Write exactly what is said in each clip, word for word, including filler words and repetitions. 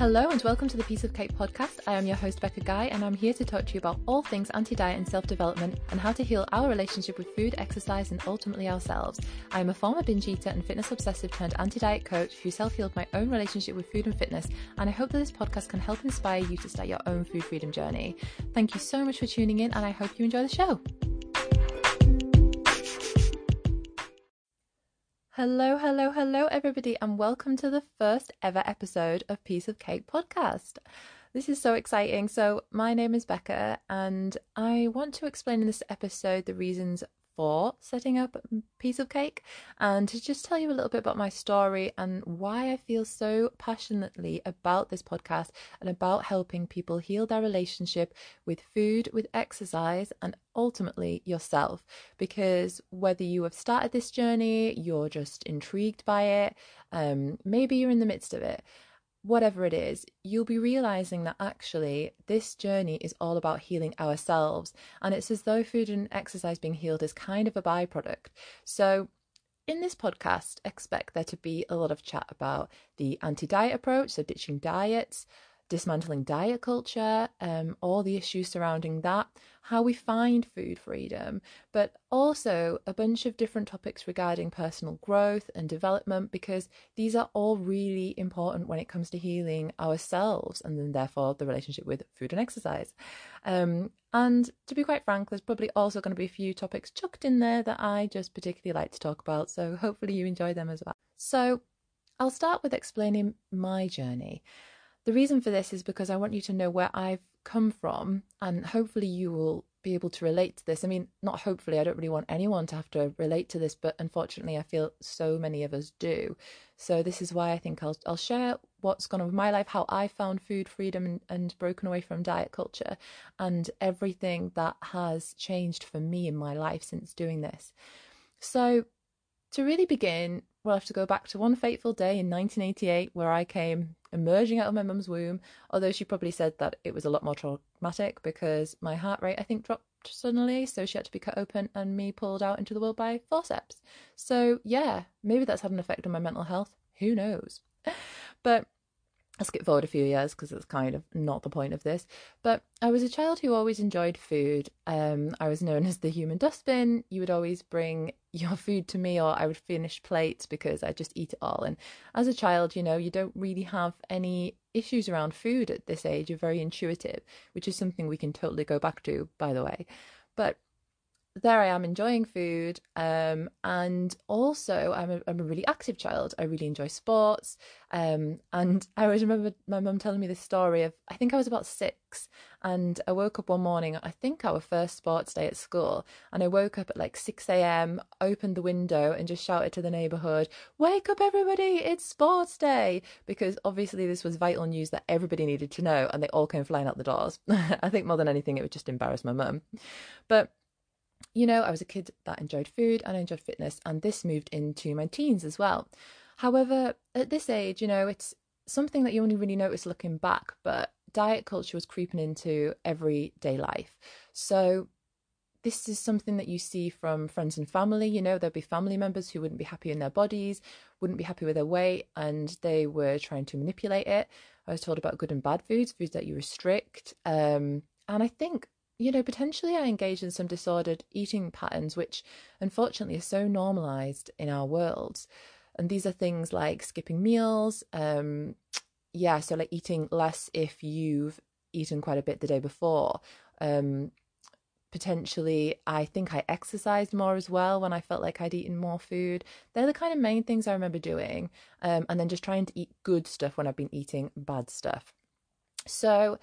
Hello and welcome to the Peace of Cake Podcast. I am your host Becca Guy, and I'm here to talk to you about all things anti-diet and self-development and how to heal our relationship with food, exercise and ultimately ourselves. I am a former binge eater and fitness obsessive turned anti-diet coach who self-healed my own relationship with food and fitness, and I hope that this podcast can help inspire you to start your own food freedom journey. Thank you so much for tuning in, and I hope you enjoy the show. Hello, hello, hello everybody, and welcome to the first ever episode of Piece of Cake Podcast. This is so exciting. So my name is Becca, and I want to explain in this episode the reasons for setting up Piece of Cake and to just tell you a little bit about my story and why I feel so passionately about this podcast and about helping people heal their relationship with food, with exercise and ultimately yourself. Because whether you have started this journey, you're just intrigued by it, um, maybe you're in the midst of it, whatever it is, you'll be realizing that actually this journey is all about healing ourselves, and it's as though food and exercise being healed is kind of a byproduct. So in this podcast, expect there to be a lot of chat about the anti-diet approach, so ditching diets, dismantling diet culture, um, all the issues surrounding that, how we find food freedom, but also a bunch of different topics regarding personal growth and development, because these are all really important when it comes to healing ourselves and then therefore the relationship with food and exercise. Um, and to be quite frank, there's probably also going to be a few topics chucked in there that I just particularly like to talk about, so hopefully you enjoy them as well. So I'll start with explaining my journey. The reason for this is because I want you to know where I've come from, and hopefully you will be able to relate to this. I mean, not hopefully, I don't really want anyone to have to relate to this, but unfortunately I feel so many of us do. So this is why I think I'll I'll share what's gone on with my life, how I found food freedom and, and broken away from diet culture and everything that has changed for me in my life since doing this. So to really begin, we'll have to go back to one fateful day in nineteen eighty-eight where I came emerging out of my mum's womb, although she probably said that it was a lot more traumatic because my heart rate, I think, dropped suddenly, so she had to be cut open and me pulled out into the world by forceps. So yeah, maybe that's had an effect on my mental health, who knows. But I'll skip forward a few years because it's kind of not the point of this. But I was a child who always enjoyed food. Um, I was known as the human dustbin. You would always bring your food to me, or I would finish plates because I just eat it all. And as a child, you know, you don't really have any issues around food at this age. You're very intuitive, which is something we can totally go back to, by the way. But there I am enjoying food, um, and also I'm a, I'm a really active child. I really enjoy sports, um, and I always remember my mum telling me this story of, I think I was about six, and I woke up one morning, I think our first sports day at school, and I woke up at like six a.m, opened the window and just shouted to the neighbourhood, "Wake up everybody, it's sports day," because obviously this was vital news that everybody needed to know, and they all came flying out the doors. I think more than anything it would just embarrass my mum. But you know, I was a kid that enjoyed food and I enjoyed fitness, and this moved into my teens as well. However, at this age, you know, it's something that you only really notice looking back, but diet culture was creeping into everyday life. So this is something that you see from friends and family. You know, there'd be family members who wouldn't be happy in their bodies, wouldn't be happy with their weight, and they were trying to manipulate it. I was told about good and bad foods, foods that you restrict. Um, and I think you know, potentially I engage in some disordered eating patterns, which unfortunately are so normalized in our worlds. And these are things like skipping meals. Um, yeah. So like eating less if you've eaten quite a bit the day before. Um, potentially, I think I exercised more as well when I felt like I'd eaten more food. They're the kind of main things I remember doing. Um, and then just trying to eat good stuff when I've been eating bad stuff. So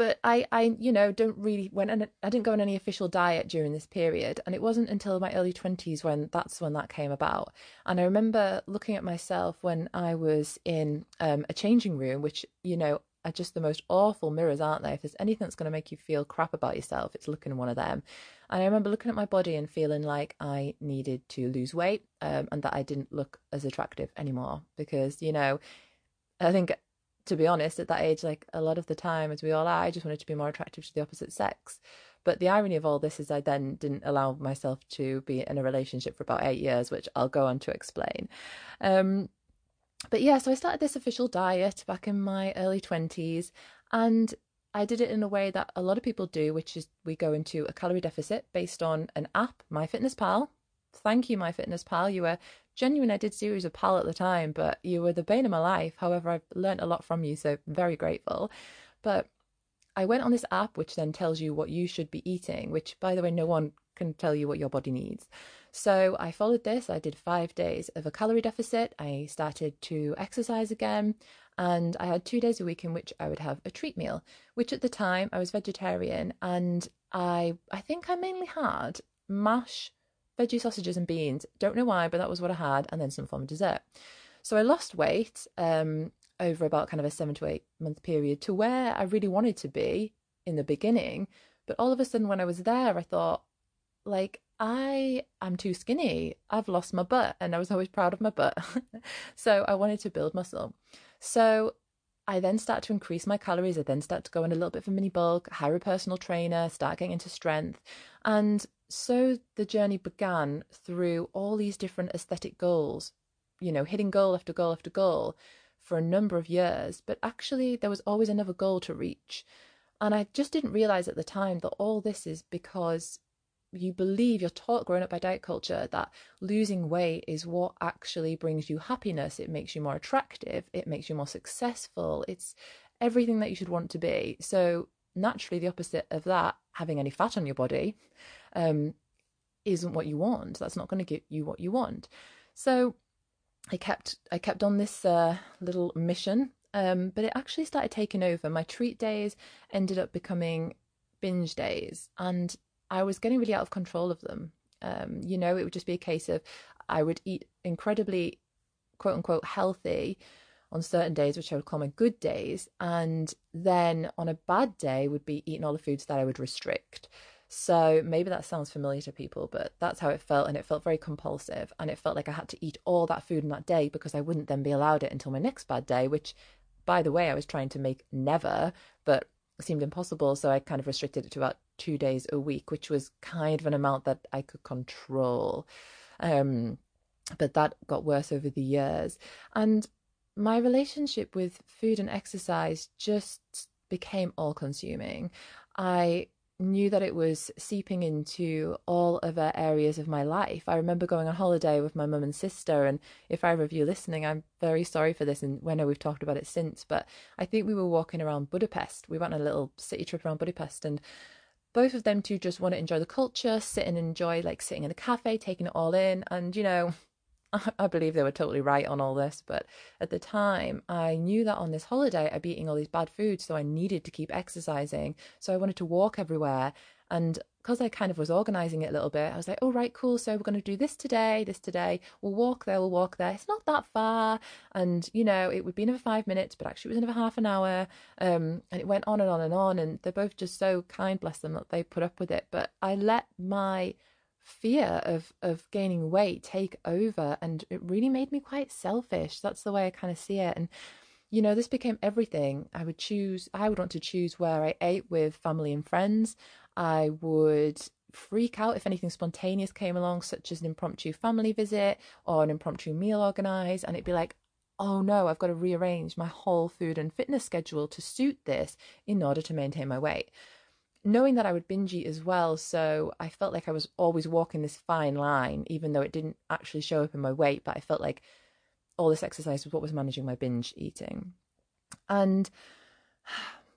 But I, I, you know, don't really went and I didn't go on any official diet during this period. And it wasn't until my early twenties when that's when that came about. And I remember looking at myself when I was in um, a changing room, which, you know, are just the most awful mirrors, aren't they? If there's anything that's going to make you feel crap about yourself, it's looking at one of them. And I remember looking at my body and feeling like I needed to lose weight, um, and that I didn't look as attractive anymore because, you know, I think, to be honest, at that age, like a lot of the time, as we all are, I just wanted to be more attractive to the opposite sex. But the irony of all this is I then didn't allow myself to be in a relationship for about eight years, which I'll go on to explain. Um, But yeah, so I started this official diet back in my early twenties, and I did it in a way that a lot of people do, which is we go into a calorie deficit based on an app, MyFitnessPal. Thank you, MyFitnessPal. You were genuine. I did see you as a pal at the time, but you were the bane of my life. However, I've learned a lot from you, so very grateful. But I went on this app, which then tells you what you should be eating, which, by the way, no one can tell you what your body needs. So I followed this. I did five days of a calorie deficit. I started to exercise again, and I had two days a week in which I would have a treat meal, which at the time I was vegetarian, and I I think I mainly had mash, veggie sausages and beans. Don't know why, but that was what I had, and then some form of dessert. So I lost weight um, over about kind of a seven to eight month period to where I really wanted to be in the beginning. But all of a sudden when I was there, I thought, like, I am too skinny. I've lost my butt, and I was always proud of my butt. So I wanted to build muscle. So I then start to increase my calories. I then start to go in a little bit of a mini bulk, hire a personal trainer, start getting into strength. And so the journey began through all these different aesthetic goals, you know, hitting goal after goal after goal for a number of years. But actually there was always another goal to reach. And I just didn't realize at the time that all this is because you believe, you're taught growing up by diet culture, that losing weight is what actually brings you happiness. It makes you more attractive. It makes you more successful. It's everything that you should want to be. So naturally, the opposite of that, having any fat on your body, um, isn't what you want. That's not going to give you what you want. So I kept, I kept on this uh, little mission, um, but it actually started taking over. My treat days ended up becoming binge days, and I was getting really out of control of them. Um, you know, it would just be a case of I would eat incredibly, quote unquote, healthy on certain days, which I would call my good days. And then on a bad day would be eating all the foods that I would restrict. So maybe that sounds familiar to people, but that's how it felt. And it felt very compulsive. And it felt like I had to eat all that food on that day because I wouldn't then be allowed it until my next bad day, which, by the way, I was trying to make never, but seemed impossible. So I kind of restricted it to about two days a week, which was kind of an amount that I could control. Um, but that got worse over the years. And my relationship with food and exercise just became all-consuming. I knew that it was seeping into all other areas of my life. I remember going on holiday with my mum and sister, and if I review listening, I'm very sorry for this, and I know we've talked about it since, but I think we were walking around Budapest. We went on a little city trip around Budapest, and both of them two just want to enjoy the culture, sit and enjoy, like sitting in a cafe, taking it all in. And, you know, I, I believe they were totally right on all this. But at the time, I knew that on this holiday, I'd be eating all these bad foods. So I needed to keep exercising. So I wanted to walk everywhere. And because I kind of was organizing it a little bit, I was like, oh, right, cool. So we're going to do this today, this today. We'll walk there, we'll walk there. It's not that far. And, you know, it would be another five minutes, but actually it was another half an hour. Um, and it went on and on and on. And they're both just so kind, bless them, that they put up with it. But I let my fear of, of gaining weight take over. And it really made me quite selfish. That's the way I kind of see it. And you know, this became everything. I would choose, I would want to choose where I ate with family and friends. I would freak out if anything spontaneous came along, such as an impromptu family visit or an impromptu meal organised. And it'd be like, oh no, I've got to rearrange my whole food and fitness schedule to suit this in order to maintain my weight. Knowing that I would binge eat as well, so I felt like I was always walking this fine line, even though it didn't actually show up in my weight, but I felt like all this exercise was what was managing my binge eating. And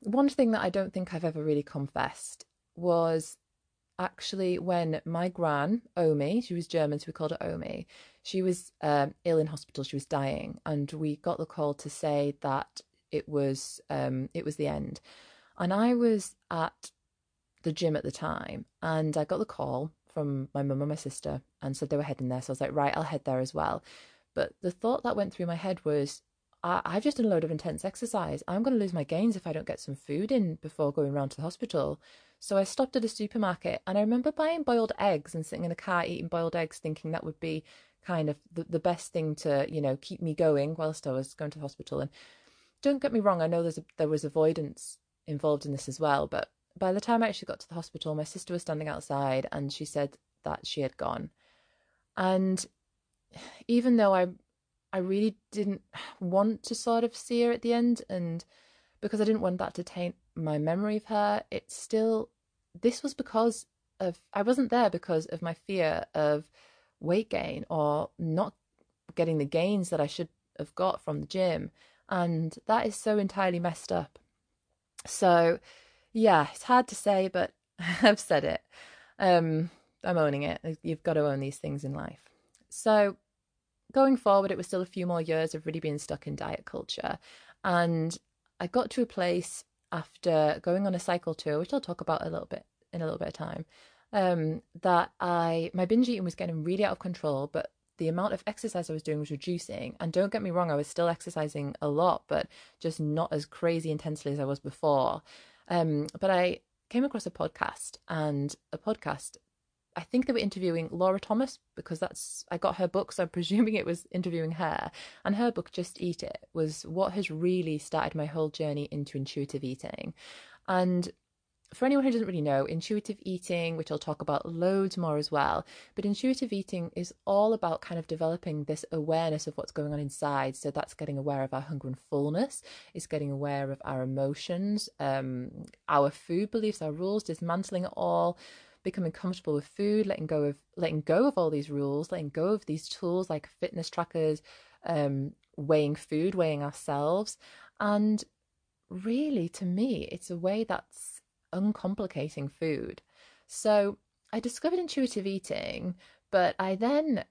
one thing that I don't think I've ever really confessed was actually when my gran, Omi, she was German, so we called her Omi, she was um, ill in hospital, she was dying, and we got the call to say that it was um, it was the end. And I was at the gym at the time, and I got the call from my mum and my sister, and said they were heading there, so I was like, right, I'll head there as well. But the thought that went through my head was, I- I've just done a load of intense exercise. I'm going to lose my gains if I don't get some food in before going round to the hospital. So I stopped at a supermarket, and I remember buying boiled eggs and sitting in the car eating boiled eggs, thinking that would be kind of the, the best thing to, you know, keep me going whilst I was going to the hospital. And don't get me wrong, I know there's a, there was avoidance involved in this as well. But by the time I actually got to the hospital, my sister was standing outside, and she said that she had gone. And even though I I really didn't want to sort of see her at the end, and because I didn't want that to taint my memory of her, it's still, this was because of, I wasn't there because of my fear of weight gain or not getting the gains that I should have got from the gym, and that is so entirely messed up. So yeah, it's hard to say, but I've said it. um I'm owning it. You've got to own these things in life. So going forward, it was still a few more years of really being stuck in diet culture, and I got to a place after going on a cycle tour, which I'll talk about a little bit in a little bit of time, um that I my binge eating was getting really out of control, but the amount of exercise I was doing was reducing. And don't get me wrong, I was still exercising a lot, but just not as crazy intensely as I was before. Um, but I came across a podcast, and a podcast, I think they were interviewing Laura Thomas, because that's, I got her book, so I'm presuming it was interviewing her. And her book, Just Eat It, was what has really started my whole journey into intuitive eating. And for anyone who doesn't really know, intuitive eating, which I'll talk about loads more as well, but intuitive eating is all about kind of developing this awareness of what's going on inside. So that's getting aware of our hunger and fullness, it's getting aware of our emotions, um, our food beliefs, our rules, dismantling it all, becoming comfortable with food, letting go of letting go of all these rules, letting go of these tools like fitness trackers, um, weighing food, weighing ourselves. And really, to me, it's a way that's uncomplicating food. So I discovered intuitive eating, but I then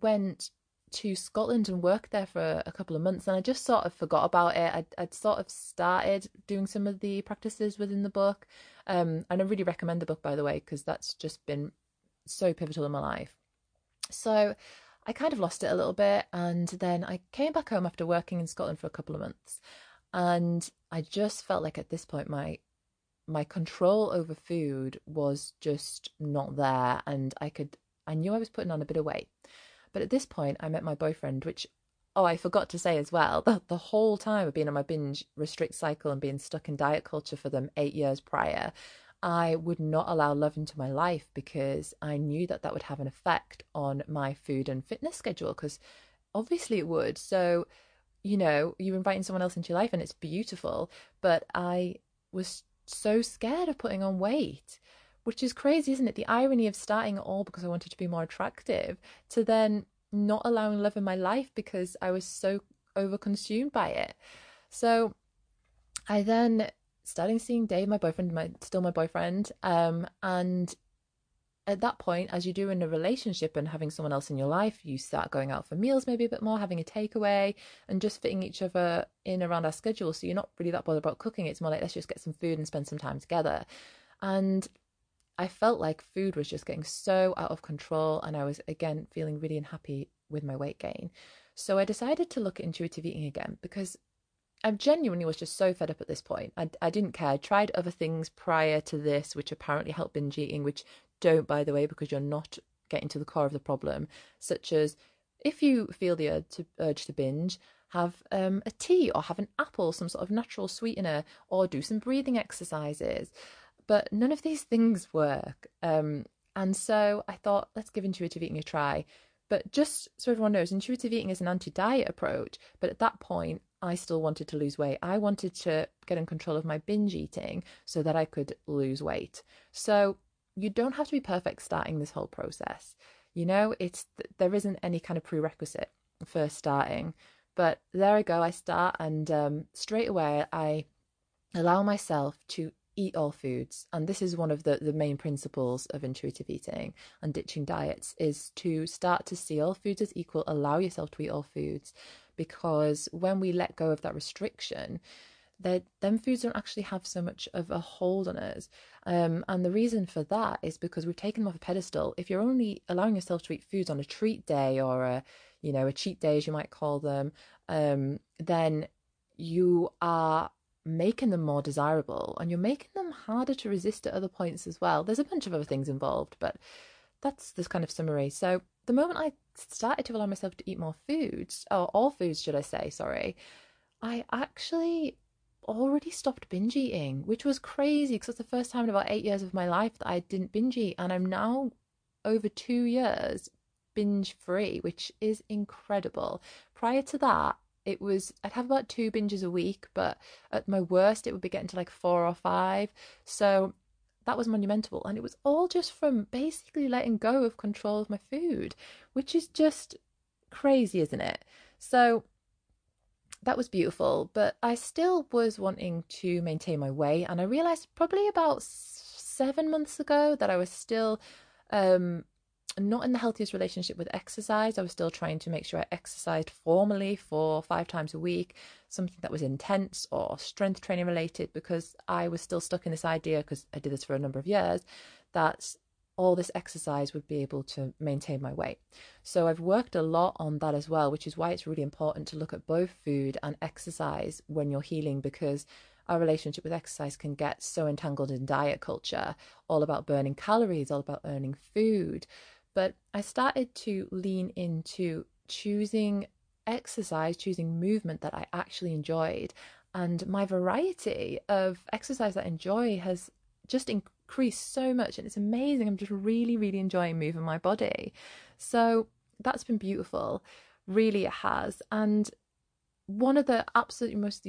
went to Scotland and worked there for a couple of months, and I just sort of forgot about it. I'd, I'd sort of started doing some of the practices within the book, um, and I really recommend the book, by the way, because that's just been so pivotal in my life. So I kind of lost it a little bit, and then I came back home after working in Scotland for a couple of months, and I just felt like at this point my my control over food was just not there, and I could, I knew I was putting on a bit of weight. But at this point I met my boyfriend, which, oh, I forgot to say as well, that the whole time of being on my binge restrict cycle and being stuck in diet culture for them eight years prior, I would not allow love into my life, because I knew that that would have an effect on my food and fitness schedule, because obviously it would. So, you know, you're inviting someone else into your life and it's beautiful, but I was so scared of putting on weight, which is crazy, isn't it? The irony of starting it all because I wanted to be more attractive, to then not allowing love in my life because I was so overconsumed by it. So I then started seeing Dave, my boyfriend, my still my boyfriend, um, and at that point, as you do in a relationship and having someone else in your life, you start going out for meals maybe a bit more, having a takeaway, and just fitting each other in around our schedule. So you're not really that bothered about cooking. It's more like, let's just get some food and spend some time together. And I felt like food was just getting so out of control, and I was again feeling really unhappy with my weight gain. So I decided to look at intuitive eating again, because I genuinely was just so fed up at this point. I, I didn't care. I tried other things prior to this, which apparently helped binge eating, which don't, by the way, because you're not getting to the core of the problem, such as if you feel the urge to, urge to binge, have um, a tea or have an apple, some sort of natural sweetener, or do some breathing exercises. But none of these things work. Um, and so I thought, let's give intuitive eating a try. But just so everyone knows, intuitive eating is an anti-diet approach. But at that point, I still wanted to lose weight. I wanted to get in control of my binge eating so that I could lose weight. So you don't have to be perfect starting this whole process. You know, it's there isn't any kind of prerequisite for starting. But there I go, I start, and um, straight away I allow myself to eat all foods. And this is one of the, the main principles of intuitive eating and ditching diets, is to start to see all foods as equal, allow yourself to eat all foods, because when we let go of that restriction, that them foods don't actually have so much of a hold on us. Um, and the reason for that is because we've taken them off a pedestal. If you're only allowing yourself to eat foods on a treat day, or a, you know, a cheat day as you might call them, um, then you are making them more desirable, and you're making them harder to resist at other points as well. There's a bunch of other things involved, but that's this kind of summary. So the moment I started to allow myself to eat more foods, or all foods, should I say, sorry, I actually already stopped binge eating, which was crazy, because it's the first time in about eight years of my life that I didn't binge eat, and I'm now over two years binge free, which is incredible. Prior to that, it was, I'd have about two binges a week, but at my worst, it would be getting to like four or five. So that was monumental. And it was all just from basically letting go of control of my food, which is just crazy, isn't it? So that was beautiful, but I still was wanting to maintain my weight. And I realized probably about seven months ago that I was still um, not in the healthiest relationship with exercise. I was still trying to make sure I exercised formally four or five times a week, something that was intense or strength training related, because I was still stuck in this idea, because I did this for a number of years, that all this exercise would be able to maintain my weight. So I've worked a lot on that as well, which is why it's really important to look at both food and exercise when you're healing, because our relationship with exercise can get so entangled in diet culture, all about burning calories, all about earning food. But I started to lean into choosing exercise, choosing movement that I actually enjoyed. And my variety of exercise that I enjoy has just increased increased so much, and it's amazing. I'm just really really enjoying moving my body, so that's been beautiful, really it has. And one of the absolutely most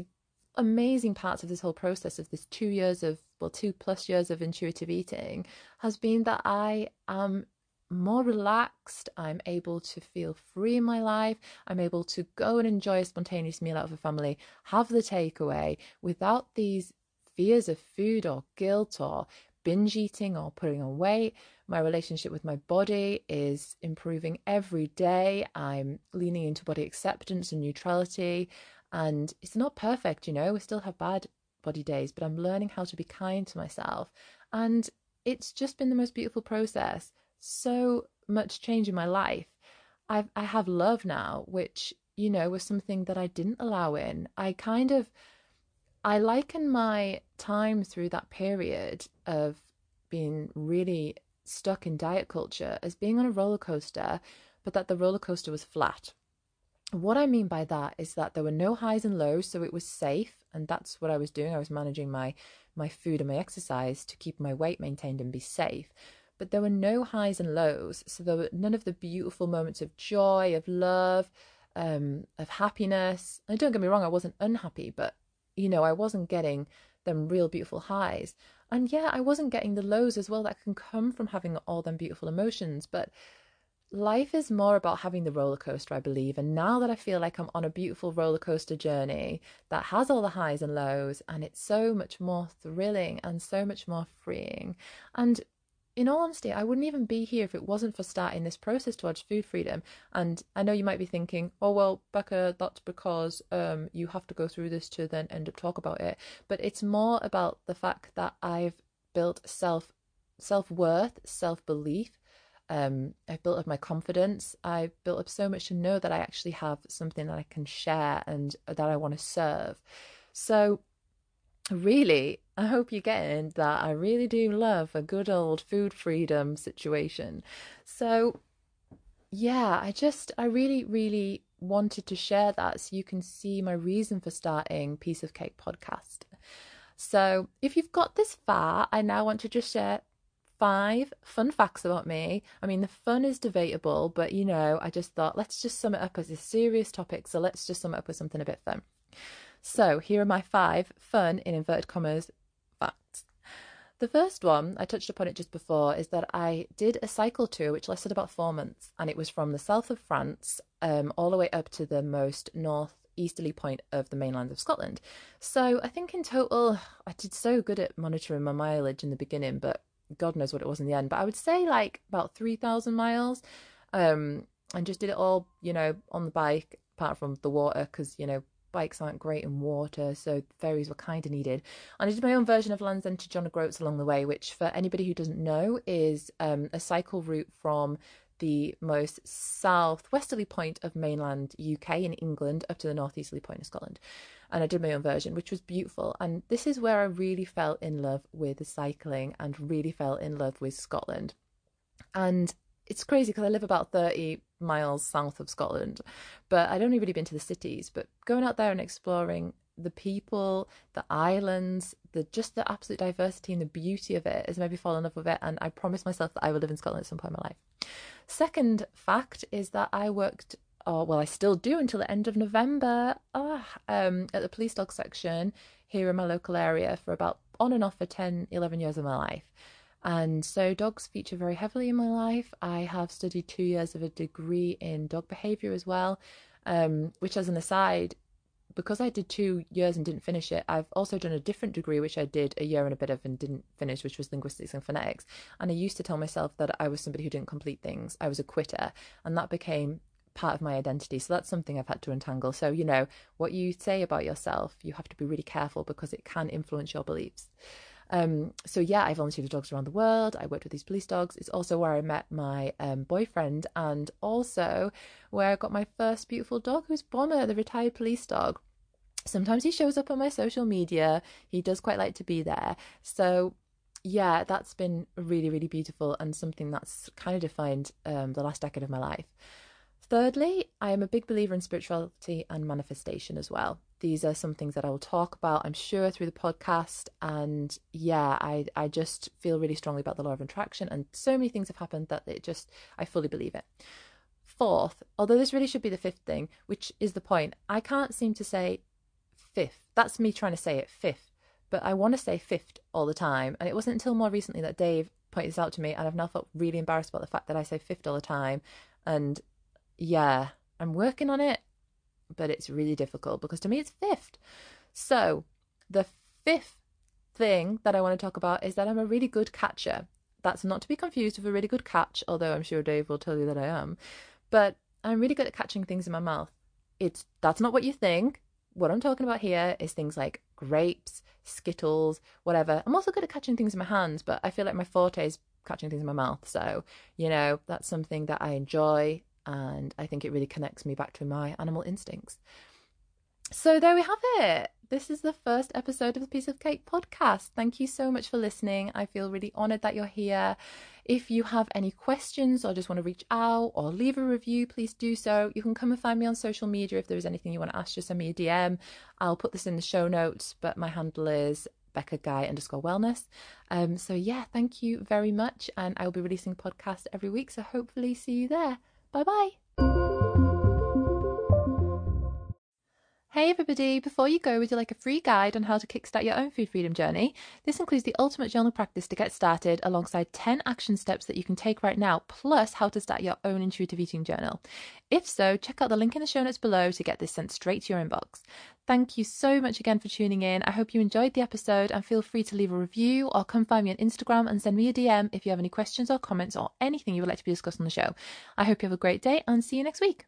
amazing parts of this whole process of this two years of well two plus years of intuitive eating has been that I am more relaxed. I'm able to feel free in my life. I'm able to go and enjoy a spontaneous meal out of a family, have the takeaway without these fears of food or guilt or binge eating or putting on weight. My relationship with my body is improving every day. I'm leaning into body acceptance and neutrality, and it's not perfect, you know, we still have bad body days, but I'm learning how to be kind to myself, and it's just been the most beautiful process. So much change in my life. I've, I have love now, which, you know, was something that I didn't allow in. I kind of I liken my time through that period of being really stuck in diet culture as being on a roller coaster, but that the roller coaster was flat. What I mean by that is that there were no highs and lows, so it was safe, and that's what I was doing. I was managing my my food and my exercise to keep my weight maintained and be safe. But there were no highs and lows, so there were none of the beautiful moments of joy, of love, um, of happiness. And don't get me wrong, I wasn't unhappy, but you know, I wasn't getting them real beautiful highs. And yeah, I wasn't getting the lows as well that can come from having all them beautiful emotions. But life is more about having the roller coaster, I believe. And now that I feel like I'm on a beautiful roller coaster journey that has all the highs and lows, and it's so much more thrilling and so much more freeing. And in all honesty, I wouldn't even be here if it wasn't for starting this process towards food freedom. And I know you might be thinking, oh, well, Becca, that's because um, you have to go through this to then end up talk about it. But it's more about the fact that I've built self, self-worth, self-belief. Um, I've built up my confidence. I've built up so much to know that I actually have something that I can share and that I want to serve. So really, I hope you're getting that I really do love a good old food freedom situation. So yeah, I just, I really, really wanted to share that so you can see my reason for starting Peace of Cake Podcast. So if you've got this far, I now want to just share five fun facts about me. I mean, the fun is debatable, but you know, I just thought, let's just sum it up as a serious topic. So let's just sum it up with something a bit fun. So here are my five fun, in inverted commas, facts. The first one, I touched upon it just before, is that I did a cycle tour which lasted about four months, and it was from the south of France um, all the way up to the most northeasterly point of the mainland of Scotland. So I think in total, I did so good at monitoring my mileage in the beginning, but God knows what it was in the end. But I would say like about three thousand miles, um, and just did it all, you know, on the bike, apart from the water, because, you know, bikes aren't great in water, so ferries were kind of needed. And I did my own version of Lands End to John o' Groats along the way, which for anybody who doesn't know is um, a cycle route from the most southwesterly point of mainland U K in England up to the northeasterly point of Scotland. And I did my own version, which was beautiful. And this is where I really fell in love with cycling and really fell in love with Scotland. And it's crazy because I live about thirty miles south of Scotland, but I'd only really been to the cities. But going out there and exploring the people, the islands, the just the absolute diversity and the beauty of it has maybe fallen in love with it, and I promised myself that I would live in Scotland at some point in my life. Second fact is that I worked, oh well, I still do until the end of November, oh, um, at the police dog section here in my local area for about on and off for ten, eleven years of my life. And so dogs feature very heavily in my life. I have studied two years of a degree in dog behaviour as well, um, which as an aside, because I did two years and didn't finish it, I've also done a different degree, which I did a year and a bit of and didn't finish, which was linguistics and phonetics. And I used to tell myself that I was somebody who didn't complete things. I was a quitter, and that became part of my identity. So that's something I've had to untangle. So, you know, what you say about yourself, you have to be really careful because it can influence your beliefs. Um, so yeah, I volunteered with dogs around the world. I worked with these police dogs. It's also where I met my um, boyfriend, and also where I got my first beautiful dog, who's Bomber, the retired police dog. Sometimes he shows up on my social media. He does quite like to be there. So yeah, that's been really, really beautiful and something that's kind of defined um, the last decade of my life. Thirdly, I am a big believer in spirituality and manifestation as well. These are some things that I will talk about, I'm sure, through the podcast. And yeah, I, I just feel really strongly about the law of attraction, and so many things have happened that it just, I fully believe it. Fourth, although this really should be the fifth thing, which is the point, I can't seem to say fifth. That's me trying to say it, fifth. But I want to say fifth all the time. And it wasn't until more recently that Dave pointed this out to me, and I've now felt really embarrassed about the fact that I say fifth all the time. And yeah, I'm working on it, but it's really difficult because to me it's fifth. So the fifth thing that I want to talk about is that I'm a really good catcher. That's not to be confused with a really good catch, although I'm sure Dave will tell you that I am. But I'm really good at catching things in my mouth. It's that's not what you think. What I'm talking about here is things like grapes, Skittles, whatever. I'm also good at catching things in my hands, but I feel like my forte is catching things in my mouth. So, you know, that's something that I enjoy. And I think it really connects me back to my animal instincts. So there we have it. This is the first episode of the Piece of Cake podcast. Thank you so much for listening. I feel really honoured that you're here. If you have any questions or just want to reach out or leave a review, please do so. You can come and find me on social media. If there is anything you want to ask, just send me a D M. I'll put this in the show notes, but my handle is beccaguy underscore wellness. Um, so yeah, thank you very much. And I'll be releasing podcasts every week. So hopefully see you there. Bye-bye. Hey everybody, before you go, would you like a free guide on how to kickstart your own food freedom journey? This includes the ultimate journal practice to get started, alongside ten action steps that you can take right now, plus how to start your own intuitive eating journal. If so, check out the link in the show notes below to get this sent straight to your inbox. Thank you so much again for tuning in. I hope you enjoyed the episode, and feel free to leave a review or come find me on Instagram and send me a D M if you have any questions or comments or anything you would like to be discussed on the show. I hope you have a great day and see you next week.